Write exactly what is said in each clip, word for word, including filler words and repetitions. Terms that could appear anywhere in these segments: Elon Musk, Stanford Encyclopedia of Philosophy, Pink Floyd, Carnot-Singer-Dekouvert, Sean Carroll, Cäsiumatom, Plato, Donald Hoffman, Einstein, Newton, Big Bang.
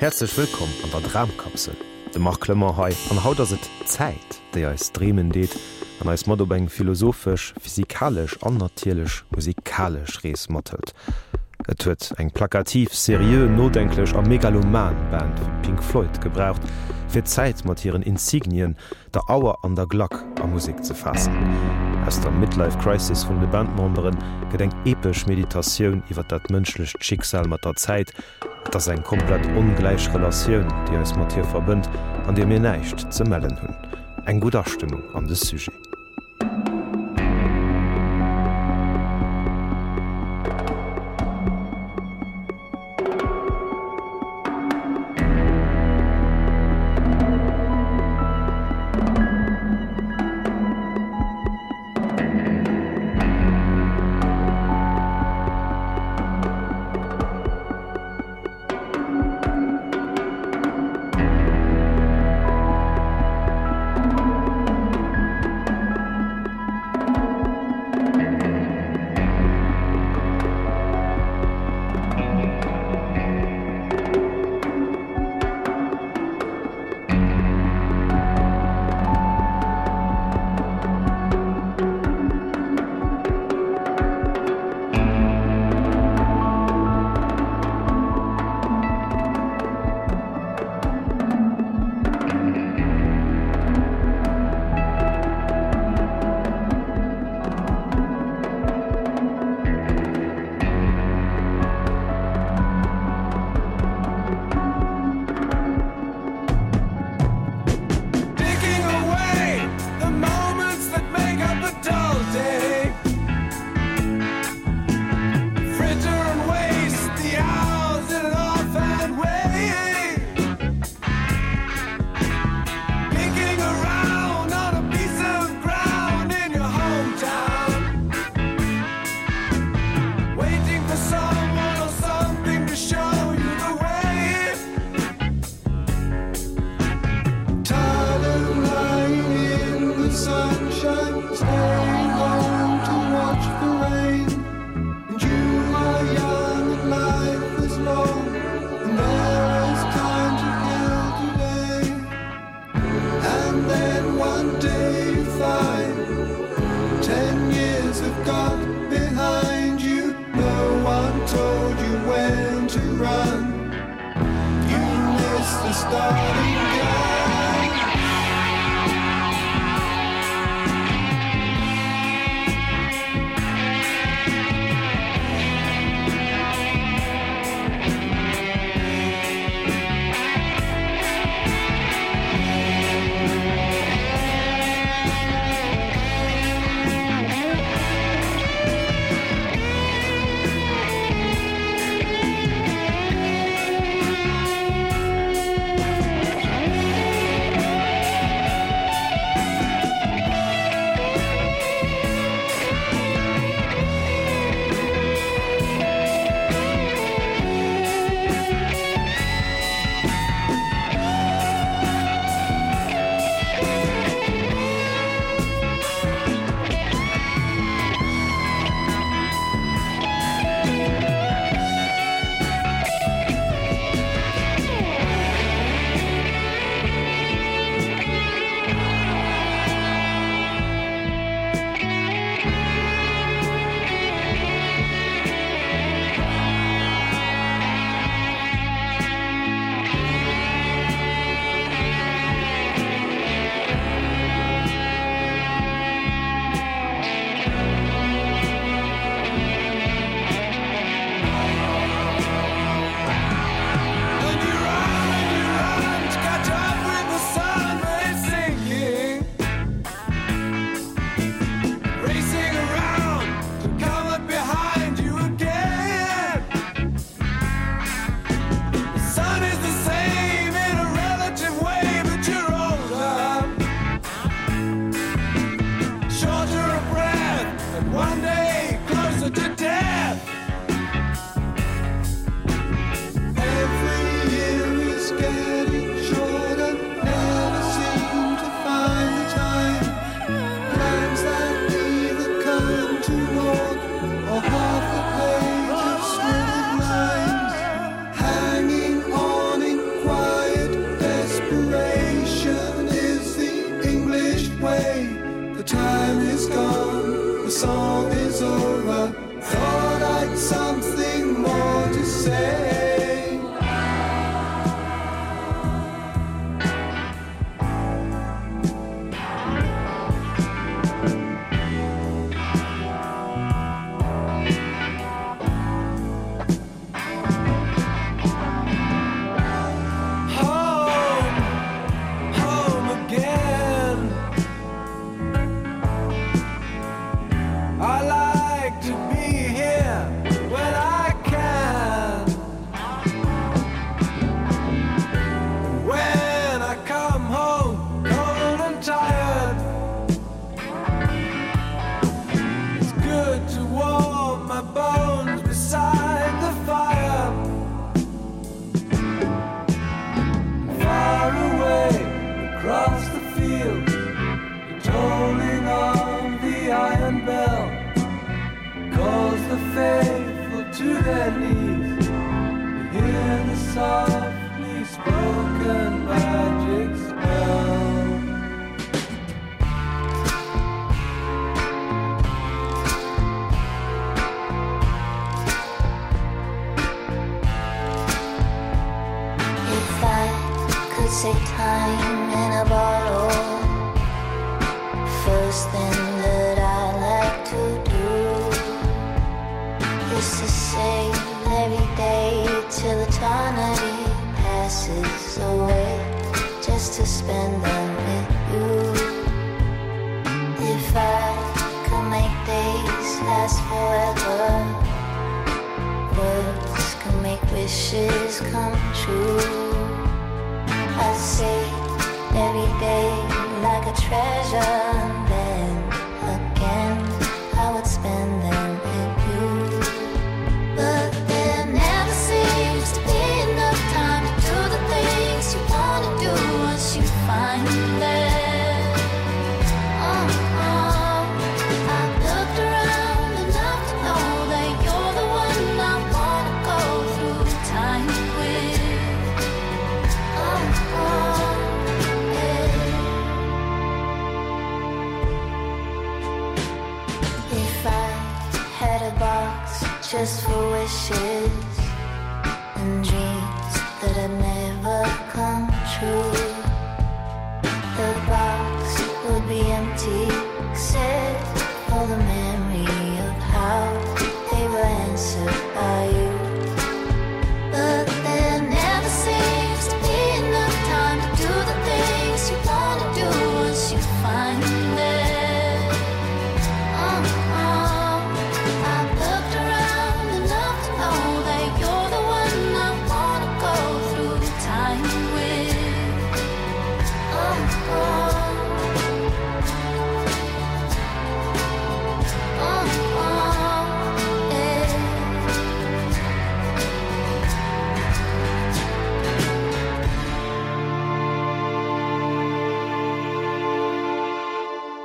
Herzlich willkommen an der Dramkapsel. De mag Klmmer hai an haut ass et Zäit, déi eis dreemen deet, an eis Modobeng philosophisch, physikalisch, annatierlech, musikalisch rees mattelt. Et huet eng plakativ, serieux, nodenklech a Megaloman-Band vun Pink Floyd gebraucht, fir Zäit mat hireieren Insignien, der Auer an der Glock a Musik ze fassen. Aus der Midlife-Crisis vun de Bandmemberen gedenk epech Meditatioun iwwer dat mënschlecht Schicksal mat der Zäit, dats eng komplett ongleich Relatioun, déi eis mat hir verbënnt, an dei mir neicht ze mellen hunn. Eng gut Astimmung an de Sujet.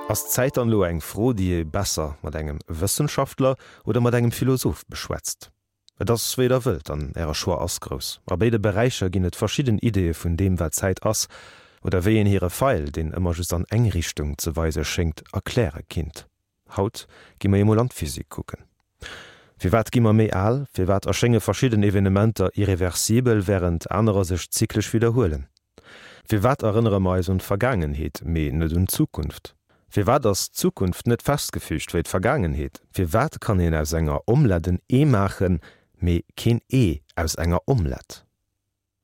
As Zeit an lo eng froh die besser mat engem Wissenschaftler oder mat engem Philosoph beschwätzt. Das weder wild an ärer Schwar ausgrös. Aber beide Bereiche ginnet verschieden Idee vun dem wer Zeit ass oder ween hire Pfeil, den immer just an Engrichtung ze Weise schenkt, erkläre Kind. Haut gimmer emo Landphysik kucken. Wie wat gimmer méi all, wie wat erschenge verschieden Evenementer irreversibel während anderer sech zyklisch wiederholen. Wie wat erinnere meis und Vergangenheet méi net un Zukunft. Wie war das Zukunft net festgefügt wéi d' Vergangenheet? Wie wat kann en aus enger Omläden e machen, méi ken e aus enger Omlät?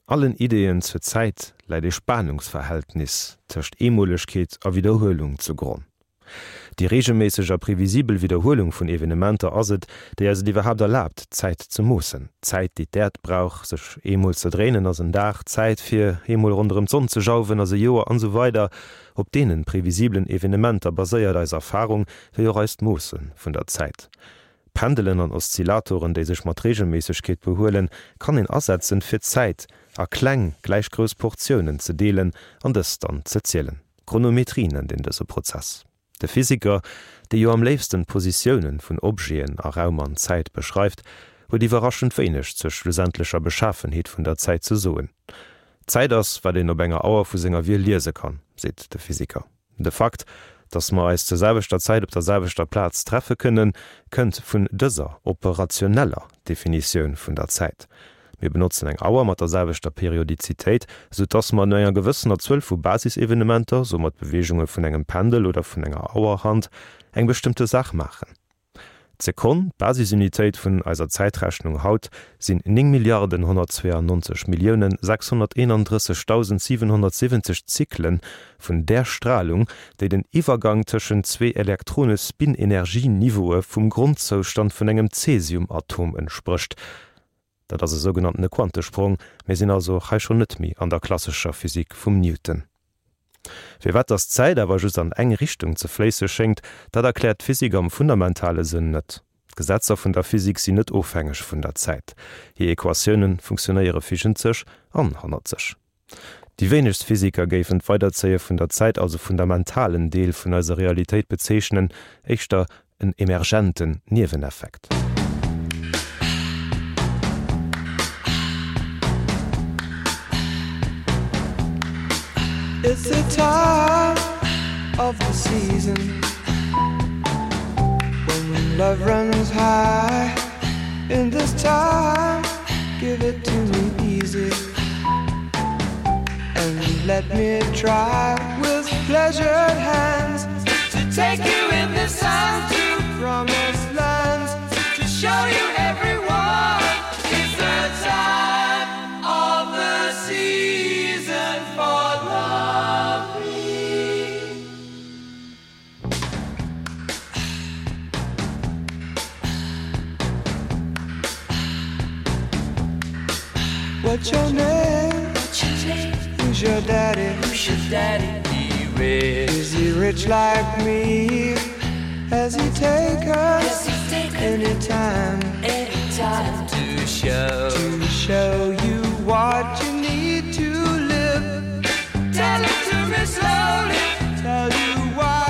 Allen Ideen zur Zeit läit e Spannungsverhältnis tëcht Emolechkeet a Wiederholung zugrunn. Die regelmäßiger prävisibel Wiederholung vun Evenementer aset, déi as iwwerhaft erlaubt, Zeit ze mussen. Zeit, die d'Erd brauch, sech emol ze drehen ass en Dach, Zeit fir emol runm Sonn ze schauwen as se Joer an so weiter, op denen prävisiblen Evenementer baséiert als Erfahrung fir jo reist mussen vun der Zeit. Pendelen an Oszillatoren, déi sech mat regelmäßegkeet behoelen, kann en ersetzen fir Zeit, a kleng gleichgrös Portionen ze deelen an Distanz ze zielen. Chronometrien an den dëse Prozess. De Physiker, déi jo am leefsten Positionioen vun Obgeen a Raum an Zäit beschreift, huet iwwerraschend wéineg zur schlussendlecher Beschaffenheet vun der Zäit ze soen. Zäit ass, wat den op enger Auer vu senger wie liese kann, seet de Physiker. De Fakt, dats ma eis ze selwechter Zäit op der selwechter Platz treffe kënnen, kënnt vun dëser operationeller Definiioun vun der Zäit. Wir benutzen eng Auer mat der selwechter Periodizitéit, so dats man neuer gewëssener zwölf vu Basisevenementer, so mat Bewegunge vun engem Pendel oder vun enger Auerhand, eng bestimmte Sach machen. Sekon, Basisunitéit vun eiser Zeitrechnung haut, sinn neng Milliarden hundertzweiundneunzig Millionen sechshunderteinunddrissegtausendsiebenhundertsiebzig Zyklen vun der Strahlung, déi den Iwergang tëschen zwee elektrone Spinenergieniveaue vum Grundzoustand vun engem Cäsiumatom entspricht. Dat as e sogenannte Quantesprung, méi sinn also Heichonëtmi an der klassischer Physik vum Newton. Fir wat ass Zäit awer just an eng Richtung ze fléise schenkt, dat erkläert Physik am fundamentale Sinn net. D'Gesetzer vun der Physik sinn net ofhängeg vun der Zäit. Hi Äquatiounen funktionéiere fichenzech anhannerzech. Dii wéinegst Physiker géifen d'Weiderzéie vun der Zäit also fundamentalen Deel vun eiser Realitéit bezeechnen, éichter en emergenten Nieweneffekt. It's the time of the season when love runs high. In this time, give it to me easy and let me try with pleasured hands to take you in the sun to promised lands, to show you everyone. It's the time of the season for What's your name? What's your name? Who's your daddy? Who's your daddy? He rich. Is he rich like me? Has he take us anytime? Anytime to show, to show you what you need to live. Tell it to me slowly. Tell you why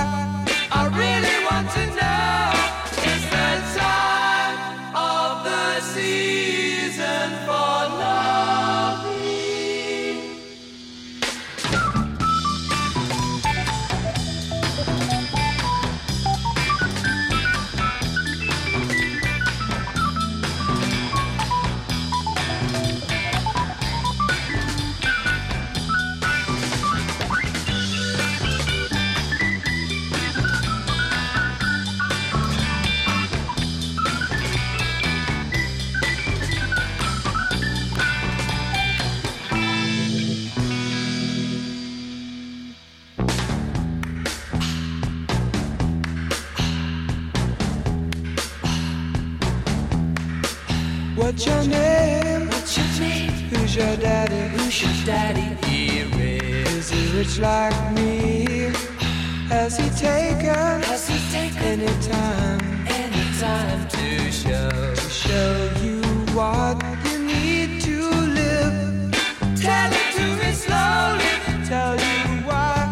I really want to know. It's the time of the season for love. What's your name? What's your name? Who's your daddy? Who's your daddy? He rich. Is he rich like me? Has he taken? Has he taken any time? Any time to show, to show you what you need to live. Tell it to me slowly. Tell you why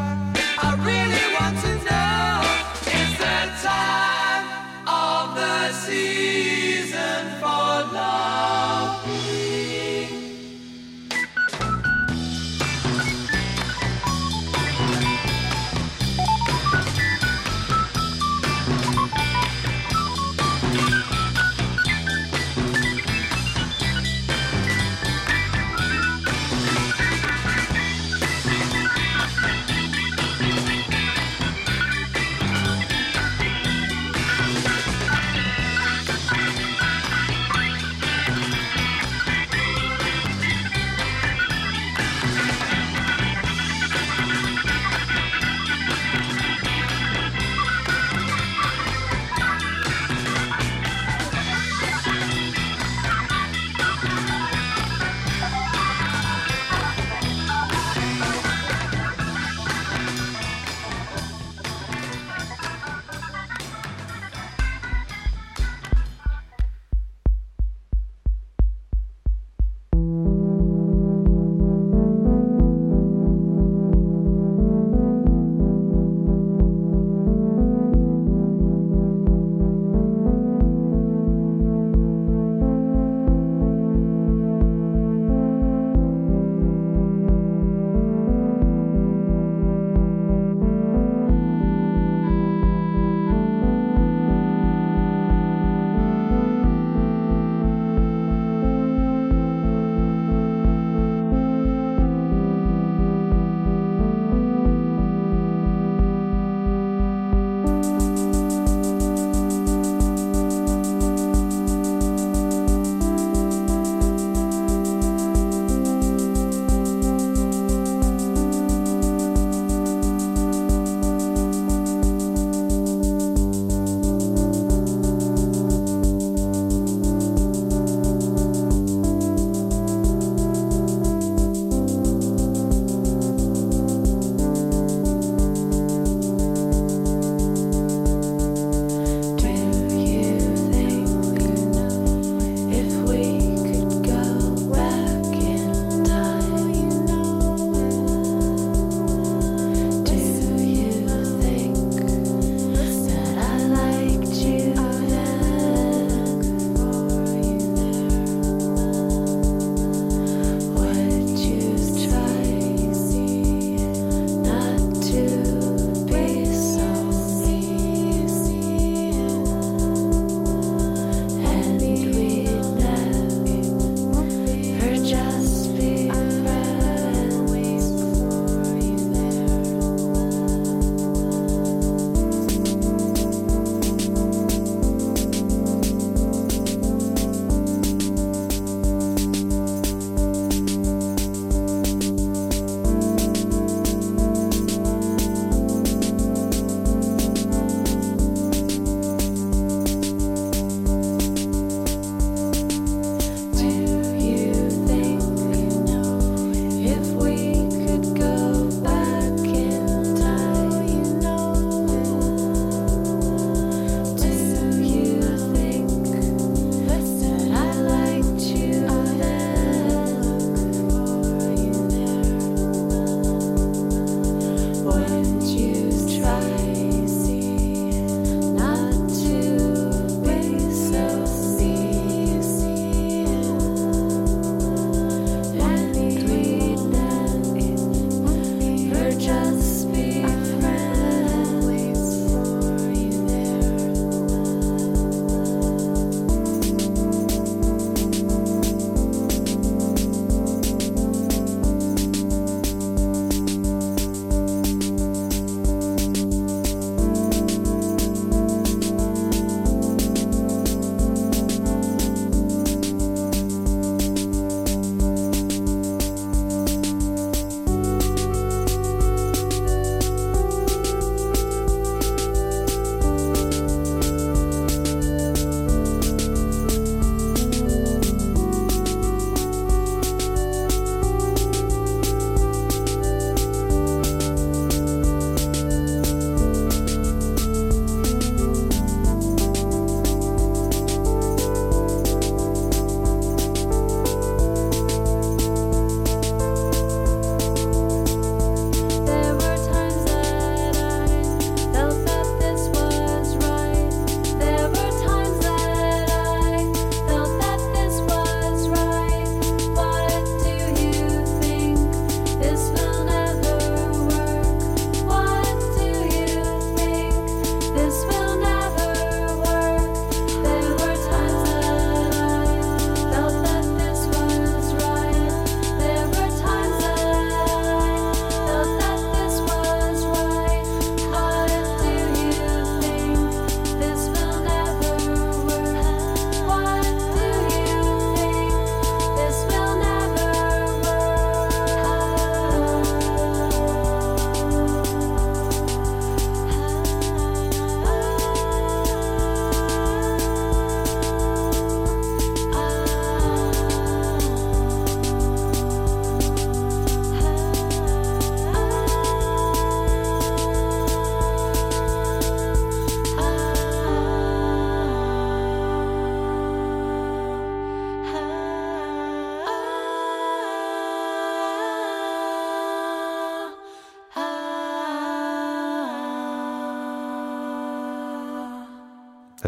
I really want to know. It's the time of the season for love.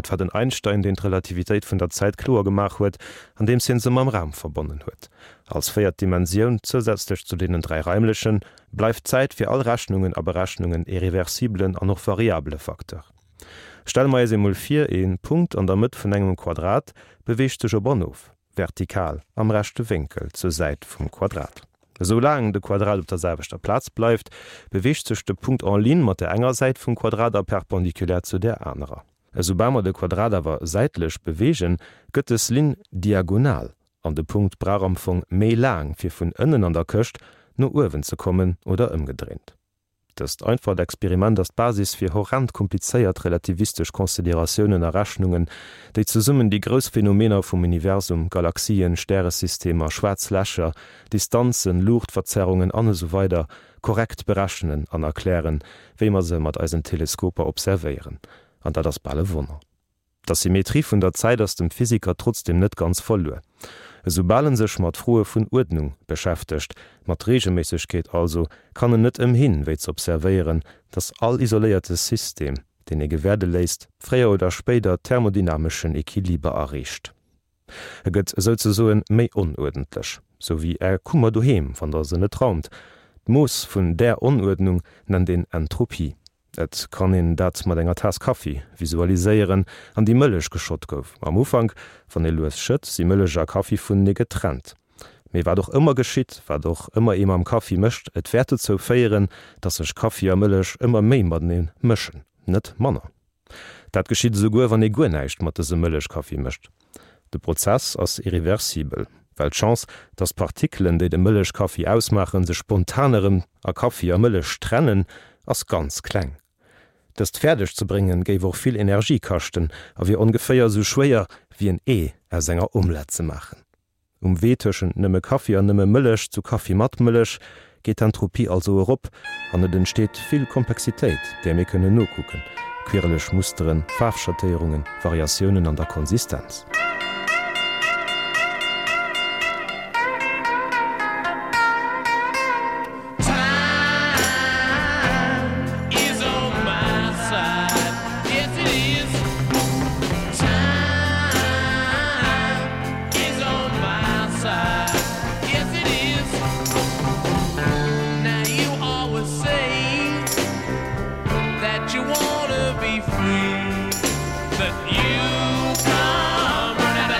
etwa den Einstein, den d' Relativitéit vun der Zeit kloer gemacht huet, an dem sinn se am Raum verbonnen huet. Als feiert Dimensionioun zusätzlich zu denen drei räumlichen bleif Zeit fir all Raschhnungen a Beraschhnungen irreversiblen an noch variable Faktor. Stellmeise mul vier een Punkt an der Mët vun engem Quadrat beweegchtege Bonhof, vertikal am rechte Winkel zur Seit vum Quadrat. Solang de Quadrat op der selbeter Platz bleifft, beweegt sech de Punkt en Lin mat der enger Seit vum Quadrater perpendikulär zu der anrer. Esobammer de Quadrat awer seitlech bewegen, gëtt es Lin diagonal an de Punkt Braram vung méi lang fir vun ënnen an der Köcht no Uwen ze kommen oder ëmgedrehint. Dëst einfach d'Experiment as Basis fir horrend komplizéiert relativistisch Konsideratiounen Erraschhnungen, déi ze summen die Grosphänomener vum Universum, Galaxien, Sterresystemer, Schwarzlächer, Distanzen, Luchtverzerrungen an eso weider korrekt beraschenen an erklären, wéi man se mat eisen Teleskoper observéieren, an dat ass balle Wonner. Dat Symmetrie vun der Zeit ass dem Physiker trotzdem net ganz vollue. Sobalen sech mat Froe vun Ordnung beschäftigt, mat Regemäßigkeet also kann en net ëmhin wéi ze observéieren, dats all isoléiertes System, den e Gewerde läist, fréier oder spéder thermodynamschen Equiliber errecht. Er gëtt so ze soen méi onordentlich, sowie er kummer duhem van der Sinne traumt. D'Moos vun der Onordnung nennt den Entropie. Et kann en dat mat enger Tas Kaffee visualiséieren an die Mëllech geschott gouf. Am Ufang van e Louis Schëtt si Mëlleger Kaffee vun ne getrennt. Mei war doch ëmmer geschitt, war doch ëmmer em am Kaffee mëcht, et werte zou féieren, dat sech Kaffee a Mëllech ëmmer méi mat neen mëschen, net Manner. Dat geschiet so goer wann e goenneicht mat se Mëllech Kaffee mëcht. De Prozess ass irreversibel, well d'Chance, dats Partikeln, déi de Mëllech Kaffee ausmachen, se spontanerem a Kaffee a Mëllech trennen, ass ganz kleng. Dëst fäerdeg ze bringen géif och vill Energie kachten, a wie ongeféier so schwéier wie en E er senger Omläd ze machen. Um weeteschen nëmme Kaffee an nëmme Mëllech zu Kaffee mat Mëllech géet d'Entropie also erop, an et entsteet vill Komplexitéit, déi mé kënne no kucken, quirlech Musteren, Faafschattéierungen, Variatiounen an der Konsistenz. You wanna be free, but you come running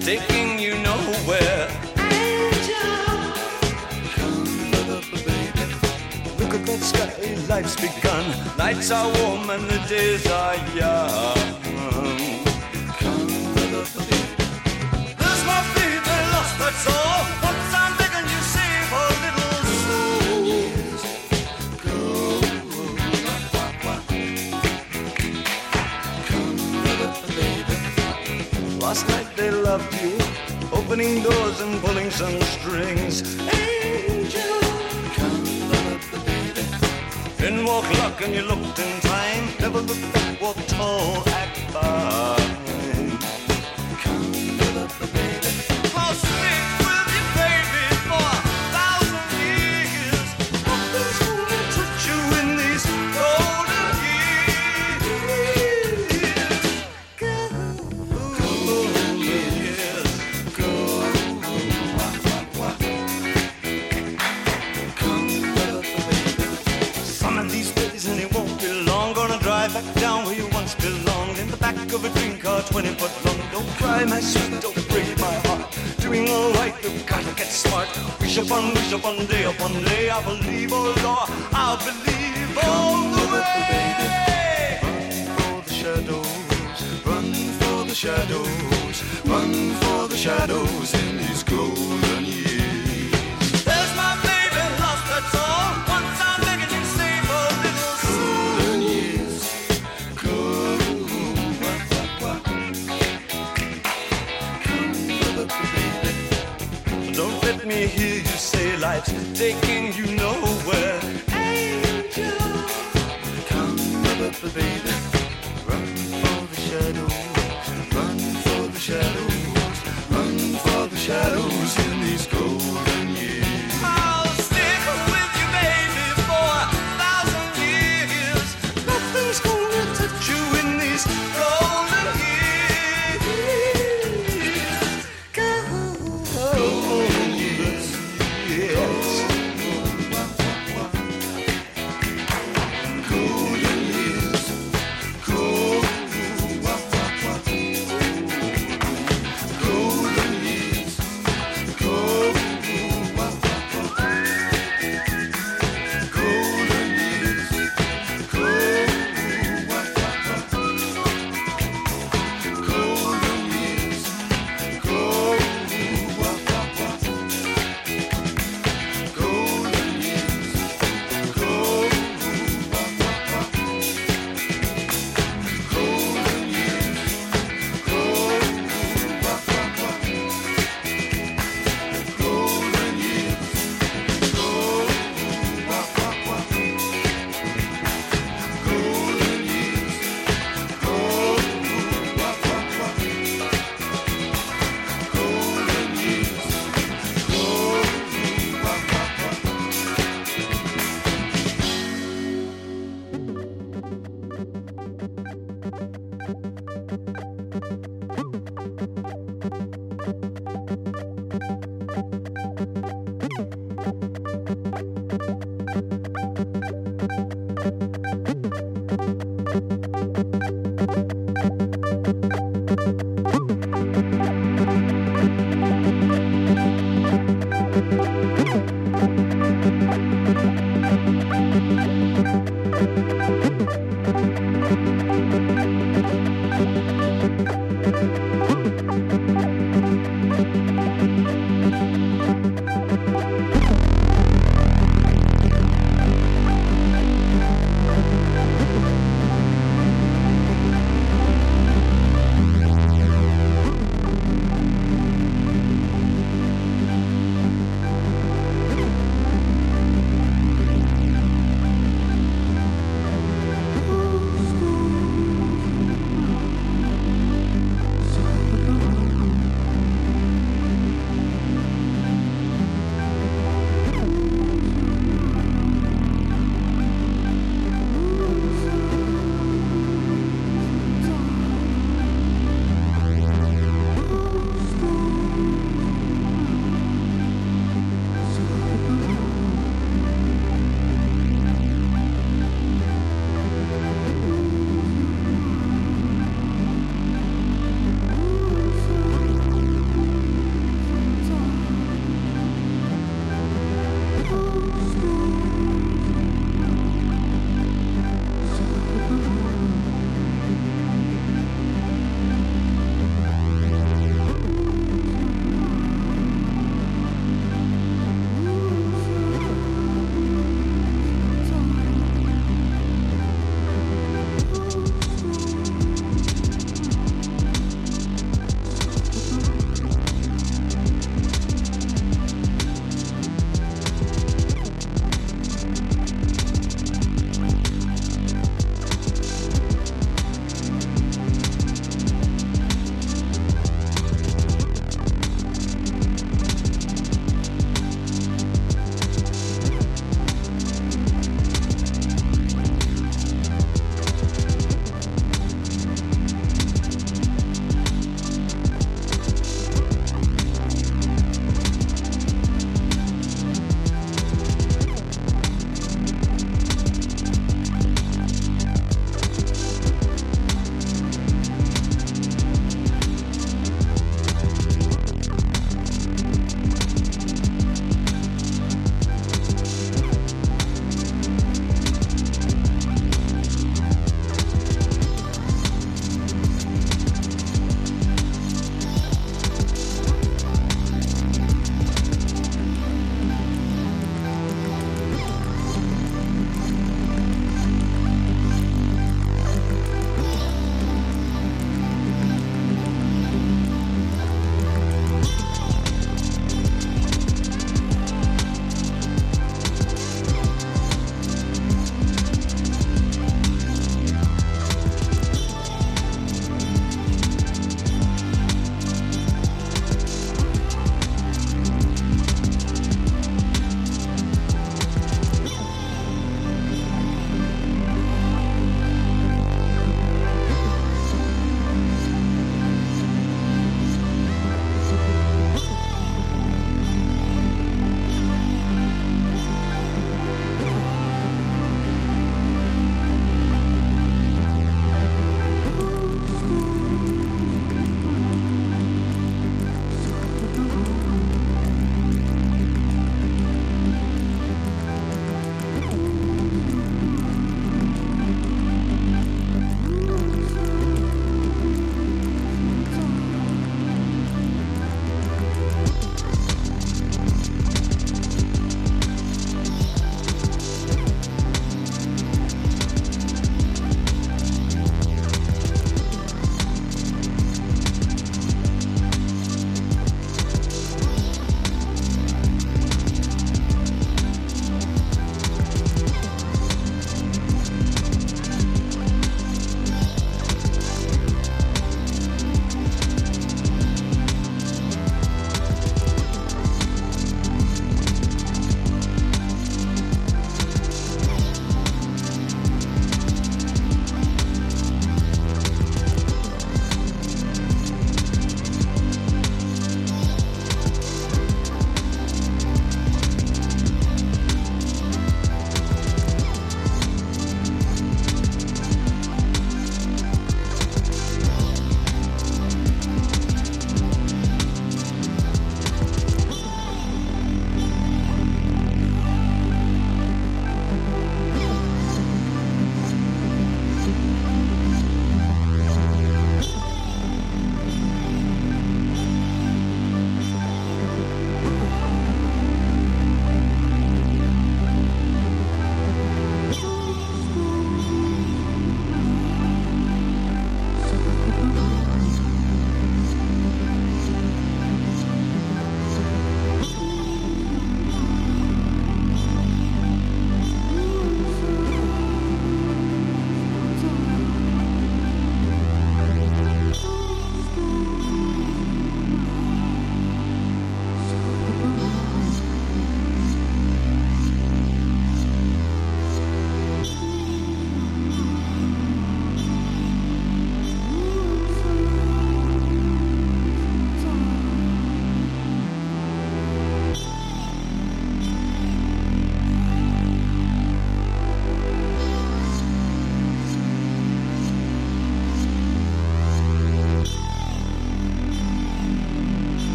taking you nowhere. Angel, come up, baby. Look at that sky, life's begun. Nights are warm and the days are young. Come up, baby. There's my baby lost, that's all. Once I'm digging, you save a little soul. Come up, baby. Last night they loved you, opening doors and pulling some strings. Angel, come love the baby. Then walk luck and you looked in time. Never look back, walk tall, act fine. Come love the baby. I'll sleep with you, baby, for a thousand years. Nothing's gonna touch you in these golden years. Golden years. Golden years. Come love the baby. Some of these days and it won't be long. Gonna drive back down where you once belonged. In the back of a dream car, twenty foot long. Don't cry, my sweet, don't break my heart. Doing all right, you've gotta get smart. Wish upon, wish upon, day upon day. I believe, oh Lord, I believe all the way. Run for the shadows, run for the shadows, run for the shadows in these golden years. There's my baby lost, that's all. Once I'm begging you, save a little soul. Golden years, golden. Come look, baby. Don't let me hear you say life's taking you nowhere. Angel, come look, baby. Run for the shadows, run for the shadows, run for the shadows in these golden years. I'll stick with you, baby, for a thousand years. Nothing's gonna touch you in these golden years. Golden years. Yes. Golden years. Golden years. Golden years. Golden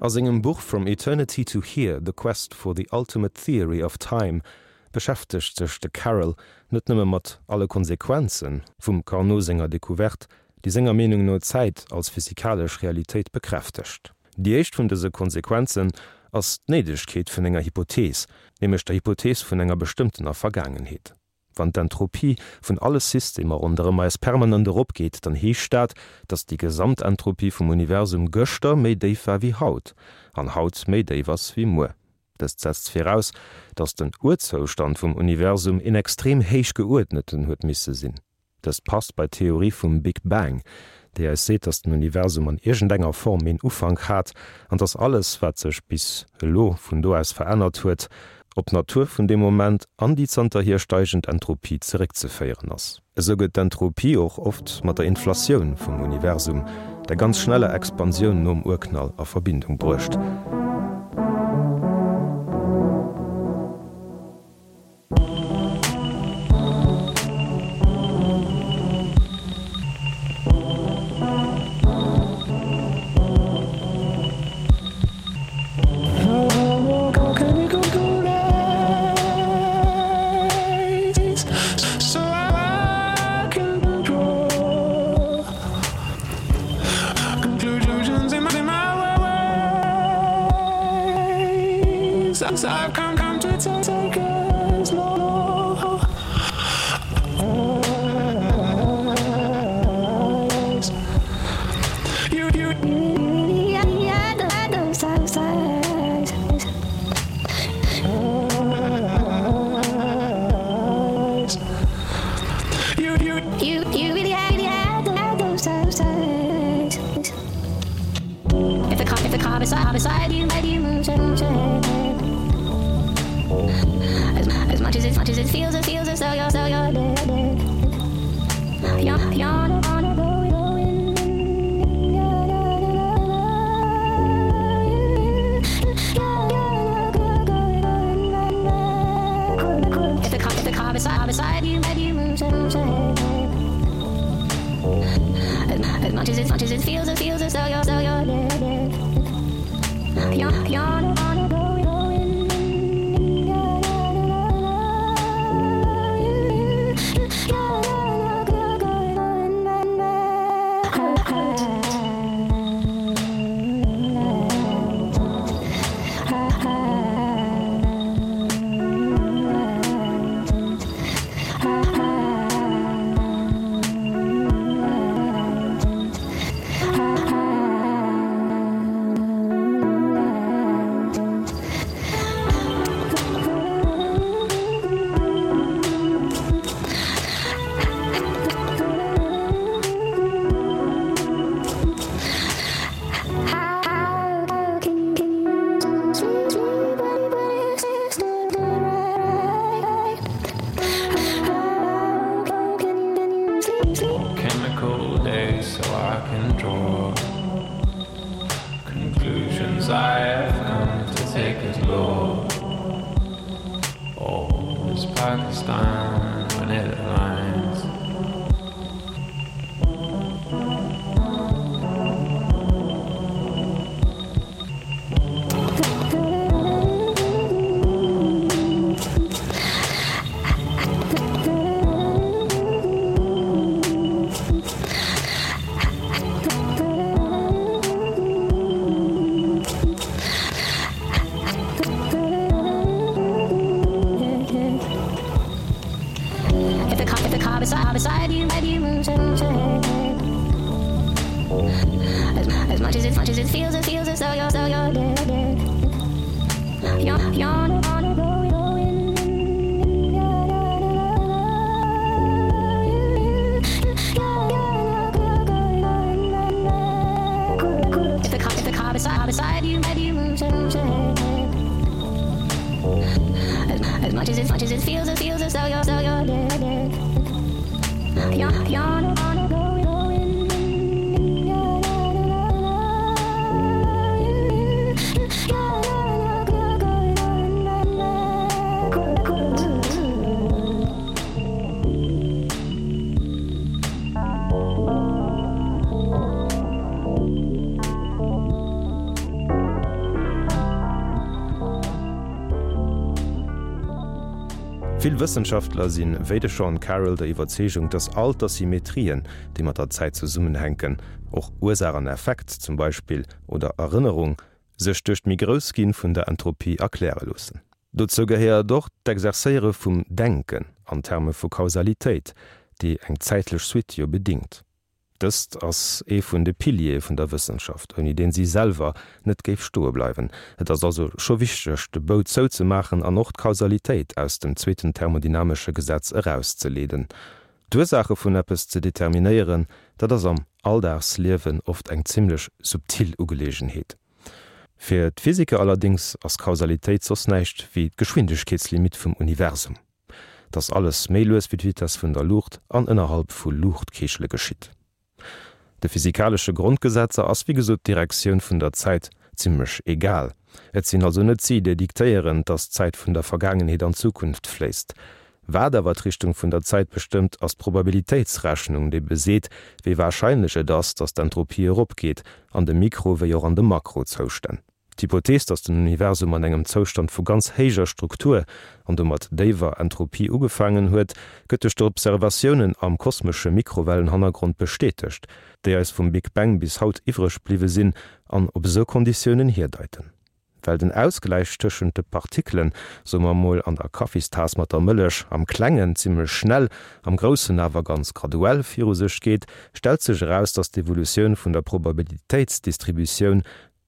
Aus seinem Buch From Eternity to Here – The Quest for the Ultimate Theory of Time beschäftigt sich de Carroll net nëmme mat alle Konsequenzen vum Carnot-Singer-Dekouvert, die senger Menung no Zeit als physikalisch Realität bekräftigt. Die echt vun dese Konsequenzen ass d'Neidigkeet vun enger Hypothese, nämlich der Hypothese vun enger bestimmtener Vergangenheet. Wann d'Entropie vun alle Systemer unterem meist permanent opgeht, dann heescht dat, dats die Gesamtentropie vum Universum Göster méi déif war wie Haut, an Haut méi déi was wie Mu. Das setzt voraus, dats den Urzustand vum Universum in extrem héich geordneten huet misse sinn. Das passt bei Theorie vum Big Bang, déi es seet, dats d' Universum an egent enger Form en Ufang hat an dats alles, wat sech bis lo vun do aus verännert huet, op Natur vun dem Moment an die zanter hier steigend Entropie zurückzufeieren ass. So gëtt d'Entropie och oft mat der Inflationun vum Universum, der ganz schnelle Expansioun nom Urknall a Verbindung bruecht. Vill Wissenschaftler sinn wéide Sean Carroll der Iwerzeechung, dats alter Symmetrien, de mat der Zeit ze summen henken, och Ursachen Effekt zum Beispiel oder Erinnerung, sech duerch Migroskin vun der Entropie erkläre lussen. Dozo gehéier doch d'Exercéiere vum Denken an Terme vu Kausalitéit, déi eng zäitlech Suitio bedingt. Dëst ass e vun de Pilier vun der Wissenschaft, oni den sie selwer net géif stoe bleiwen. Et ass also scho wichteg, de Boot zou ze machen an och d'Kausalitéit aus dem zweeten thermodynamesche Gesetz herauszuleden. D'Ursache vun Appes ze determinéieren, dat ass am alldaags Liewen oft eng zimlech subtil Ugelegenheet. Fir d'Physiker allerdings ass Kausalitéit sos näicht wie d'Geschwindegkeetslimit vum Universum. Das alles méi loes wie d'Vitas vun der Luucht an ënnerhalb vu Luuchtkeechle geschitt. De physikalsche Grundgesetze ass wie gesot d'Direktioun vun der Zäit zimmech egal. Et sinn also net zi, déi diktéieren, dats d'Zäit vun der Vergangenheet an Zukunft fléisst. Wär dawer d'Richtung vun der Zäit bestimmt ass d'Probabilitéitsrechnung, déi beseet, wéi warscheinleche das, dats d'Entropie opgeet, an de Mikro wéi jo an de Makro zoustänn. D'Hypothees, dats den Universum an engem Zoustand vu ganz héiger Struktur an de mat déiwer Entropie ugefangen huet, gëtt duerch d'Observatiounen am kosmesche Mikrowellenhannergrund bestätigt, déi eis vum Big Bang bis haut iwrech bliwe sinn an op so Konditionen hierdeiten. Well den Ausgleich tëschent de Partikeln sommer moll an der Kaffeestas mat der Mëllech am Kklengen zimmel schnell, am Grossen awer ganz graduell viru sech geht, stel sech heraus, dats d'Evoluioun vun der Probabilitätsdistributionioun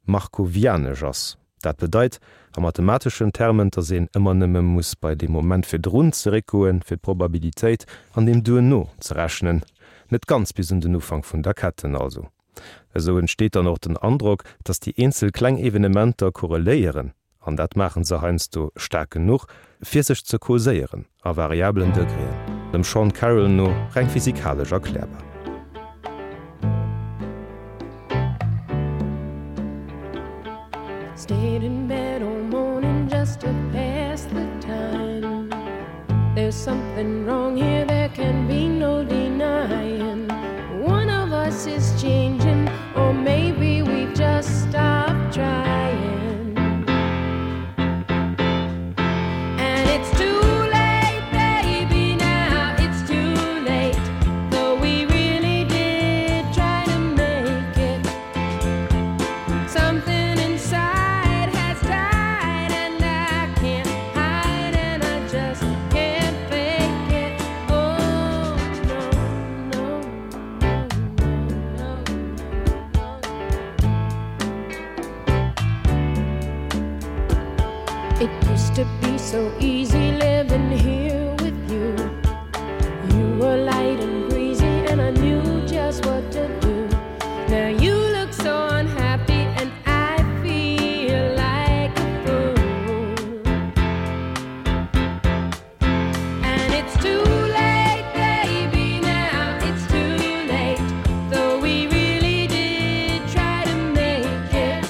markovianisch ass. Dat bedeit a mathematischen Termen der seen ëmmer nëmme muss bei dem Moment fir d'Run zerekoen fir d'Probabilitéit an dem Due no ze rechnen, net ganz bis un den Ufang vun der Ketten also. So entsteht dann noch den Andruck, dass die einzel Klangevenementer korreléieren, an dat machen se heinst du stark genug, fir sech ze kauséieren a variablen Degreen, dem Sean Carroll no rein physikalisch erklärbar. Stayed in bed all morning just to pass the time. There's something wrong here, there can be no denying. One of us is changing, or maybe we've just stopped trying. And it's too late, baby, now it's too late. Though we really did try to make it. Something inside has died, and I can't hide, and I just can't fake it. Oh, no, no, no, no, no. It used to be so easy living here with you. You were light and breezy, and I knew just what to do. Now you look so unhappy, and I feel like a fool. And it's too late, baby, now it's too late. Though we really did try to make it.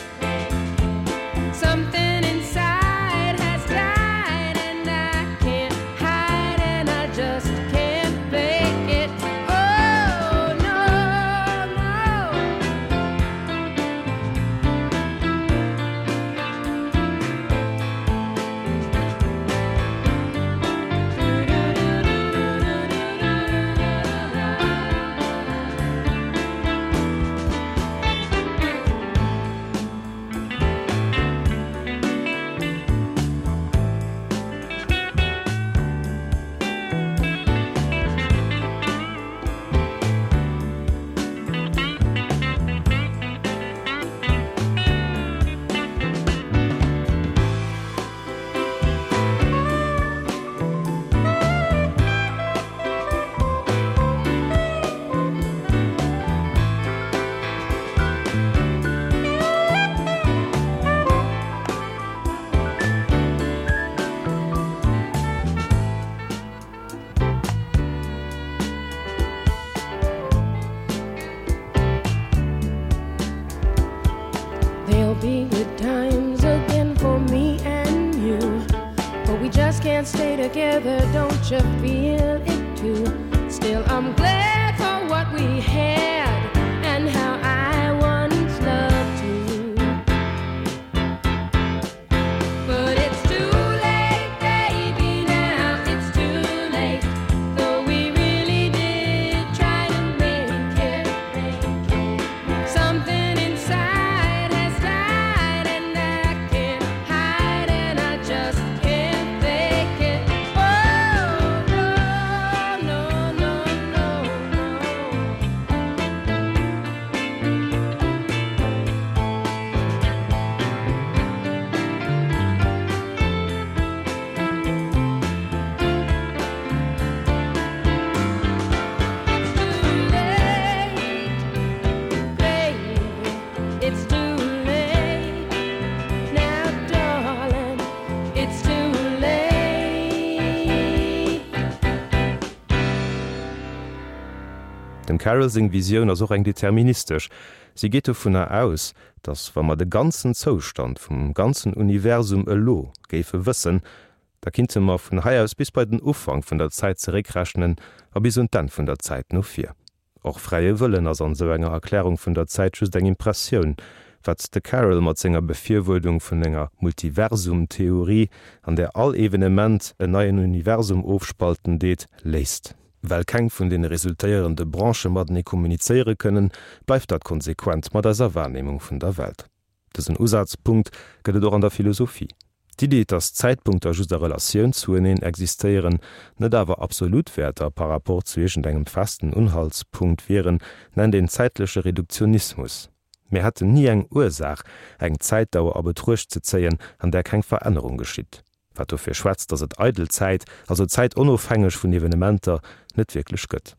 Something inside has died, and I can't hide, and I just can't fake it. Oh, no, no. There'll be good times again for me and you. But we just can't stay together, don't you feel it too? Still, I'm glad for what we had and how I once loved you. But it's too late, baby, now it's too Dem Carroll seg Visionioun ass och eng deterministisch. Sie geht vun er aus, dats wann mat de ganzen Zostand vum ganzen Universum elo géife wëssen, da kindnte mat vun Hai aus bis bei den Ufang vun der Zeit zeréckrechnen, a bis un dann vun der Zeit no fir. Och freie Wëllen ass an se enger Erklärung vun der Zeit schüss eng Impressioun, wat de Carroll mat enger Befirwurdung vun enger Multiversumtheorie, an der all Evenement en neien Universum ofspalten deet, läst. Well keng vun den resultéierende Branche mat ne kommuniceiere kënnen, bleif dat konsequent mat aser Wahrnehmung vun der Welt. Dëssen Usatzpunkt gëtt doch an der Philosophie. D'Ideet ass Zäitpunkter just der Relatioun zuenen existéieren, net awer absolutwerter par rapport zwischen engem fasten Unhaltspunkt wären, nennt den zäitlesche Reduktionismus. Mir hatte nie eng Ursach, eng Zäitdauer a betruecht ze zeien, an der keng Verännerung geschitt. Wat do fir schwätzt, dats et Äidelzäit, also Zäit onofhängeg vun Evenementer, net wirklichklech gëtt.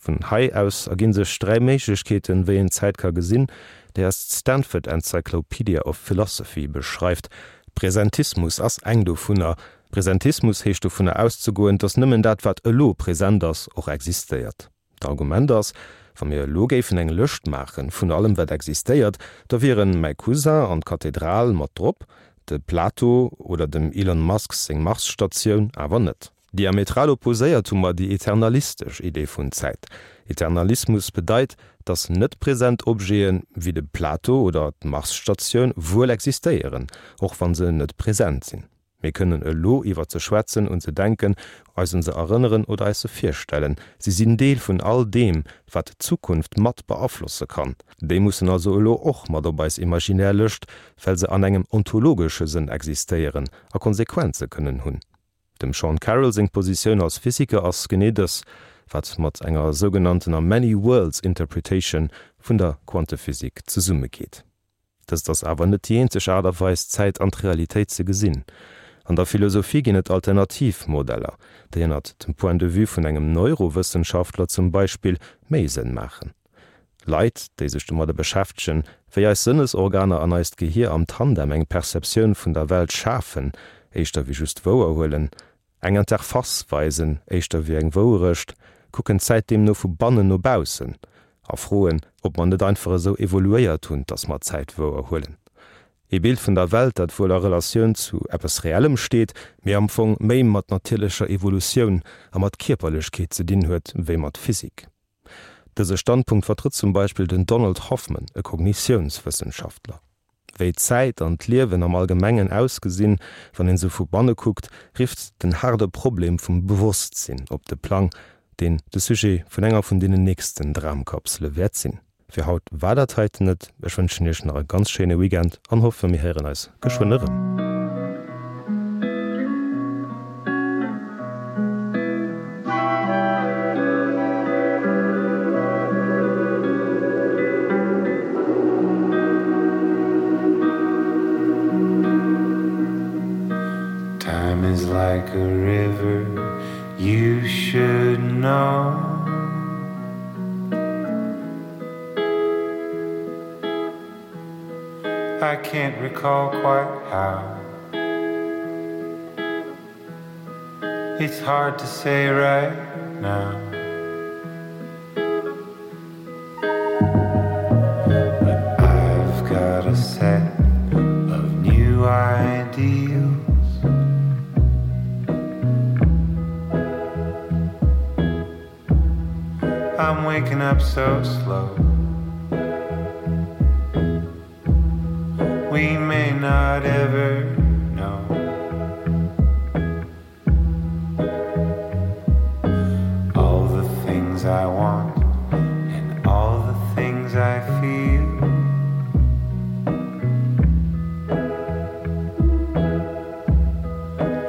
Vun Hai aus erginn sech drei Méiglechkeeten wéi en Zäitker gesinn, déi as Stanford Encyclopedia of Philosophy beschreift. Präsentismus ass eng do vunner. Präsentismus heecht do vunner auszugoen, dats nëmmen dat wat elo Präsenders och existéiert. D'Argument ass, wann mir Logéifen eng Lëcht machen, vun allem wat existéiert, da wieren méi Cousin an d'Kathedral mat Drpp, de Plato oder dem Elon Musk seg Marsstatioun awer net. Diametral opposéiert hummer die eternalistisch Idee vun Zäit. Eternalismus bedeit, dats net präsent Obgéen wie de Plato oder d' Marsstatioun wuel existéieren, och wann se net präsent sinn. Mir kënnen elo iwwer ze schwätzen und ze denken, als un se erinnern oder als se firstellen. Sie sinn Deel vun all dem, wat d'Zukunft mat beaflosse kann. Dee mussssen also elo och mat obeis imaginär lecht, well se an engem ontologesche Sinn existéieren, a Konsequenze kënnen hunn. Dem Sean Carroll seg Positionioun als Physiker ass genedes, wat mat enger sogenanntener Many-Worlds-Interpretation vun der Quantephysik ze summe geht. Dass das awer net jenteg Aderweis Zäit an d'Realitéit ze gesinn. An der Philosophie ginn et Alternativmodeller, déi ënnert dem Point de vue vun engem Neurowissenschaftler zum Beispiel méi sinn machen. Leiit, déi sech dummer de beschäftchen, wéi eis Sinnesorganer an eist Gehir am Tandem eng Perceptioun vun der Welt schafen, éichter wie just woer hullen, enger der Fassweisen, éichter wie eng woerecht, kucken Zäitdeem no vu Bannen nobausen, afroen, ob man net einfache so evoluéiert hunn, dats mat Zäit woer hullen. E Bild vun der Welt, dat wo der Relatioun zu eppes Realem steet, mé amfong méi mat natilescher Evoluioun a mat Kierperlechkeet ze dinn huet, wéi mat Physik. Dëse Standpunkt vertritt zum Beispiel den Donald Hoffman, e Kognitionswissenschaftler. Wéi Zäit an d'Liewen am allgemengen ausgesinn, wann en se vu Banne kuckt, rift den harde Problem vum Bewusstsinn op de Plan, den de Sujet vun enger vun denen nächsten Dramkapsle wert sinn. Fir haut Wadertheiten net, ewënschen ech nach e ganz schene Weekend an hoffe mir Herren als geschwënneren. Time is like a river, you should know. I can't recall quite how. It's hard to say right now. I've got a set of new ideals. I'm waking up so slow. We may not ever know. All the things I want and all the things I feel.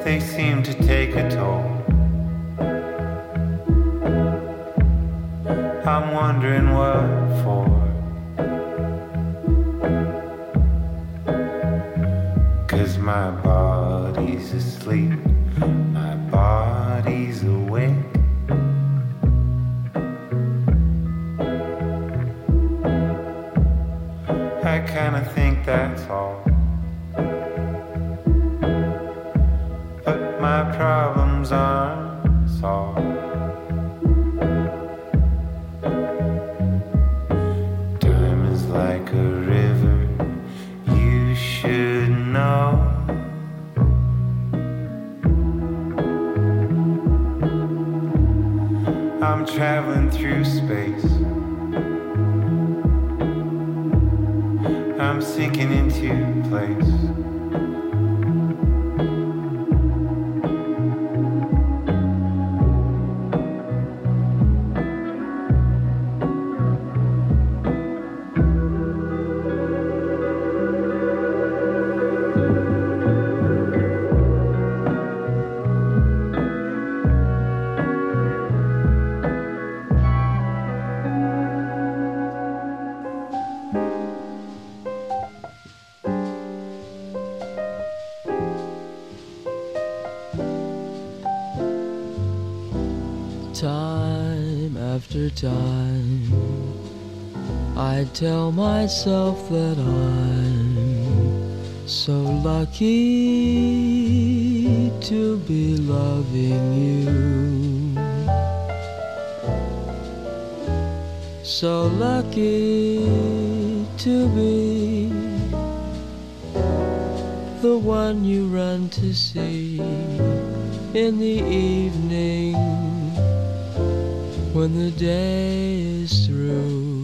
They seem to take a toll. I'm wondering what for. My body's asleep, my body's awake. I kinda think that's all, but my problems aren't solved. I'm traveling through space. I'm sinking into place. Time, I tell myself that I'm so lucky to be loving you, so lucky to be the one you run to see in the evening. When the day is through,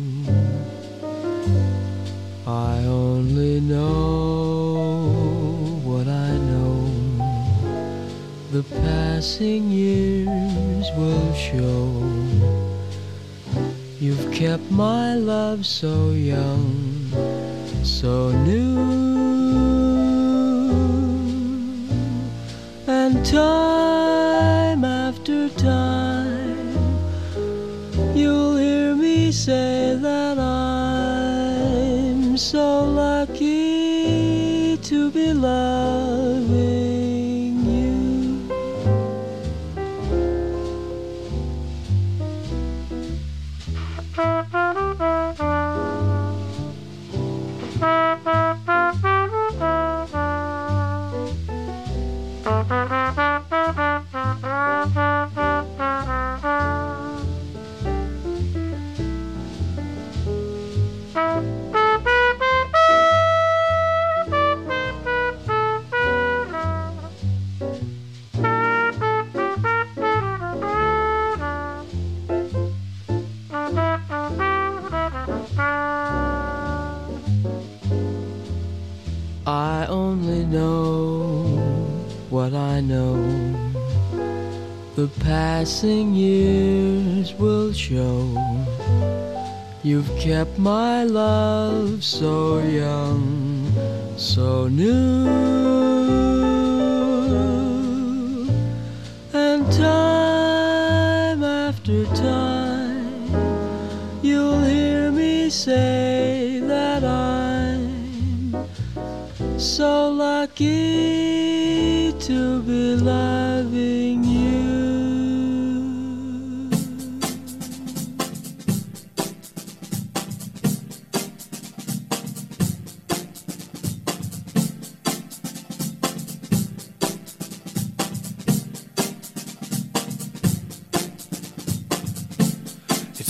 I only know what I know. The passing years will show. You've kept my love so young, so new. And time after time, you'll hear me say that I'm so lucky to be loving you. Passing years will show. You've kept my love so young, so new. And time after time, you'll hear me say that I'm so lucky to be loving you.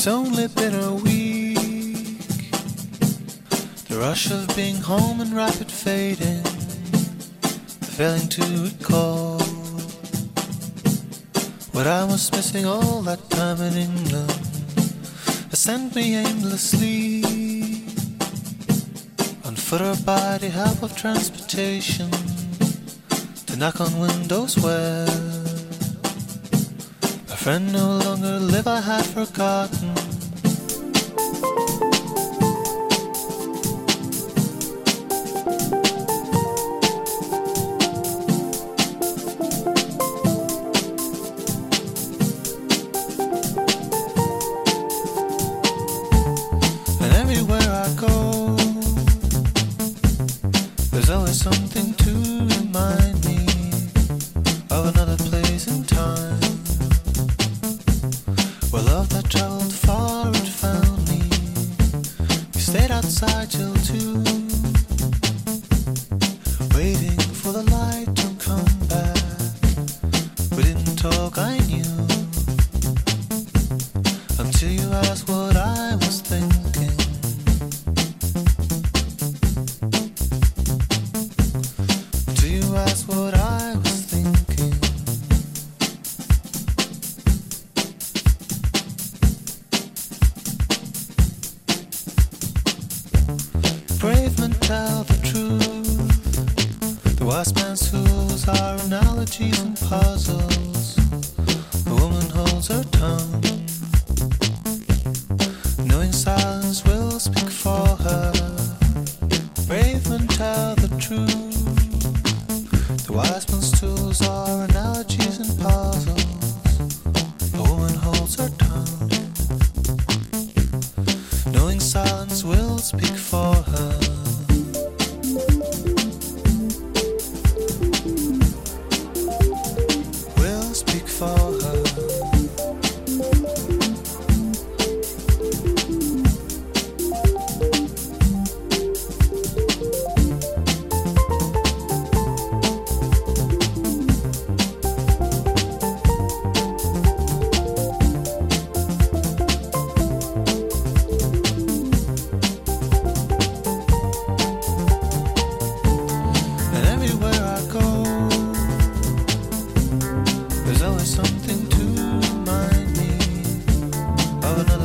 It's only been a week, the rush of being home and rapid fading, failing to recall what I was missing all that time in England, that sent me aimlessly on foot or by the help of transportation to knock on windows where a friend no longer live, I had forgotten. And everywhere I go, there's always something to remind me of another place and time. Well, love that traveled far and found me. We stayed outside till two, waiting for the light to come back. We didn't talk, I knew, until you asked what I was thinking. Until you asked what I was thinking. man's fools are analogies and puzzles. The woman holds her tongue, knowing silence will speak for her. Brave and tell the truth. The wise man's tools are analogies and puzzles. The woman holds her tongue, knowing silence will speak for her. Something to remind me of another.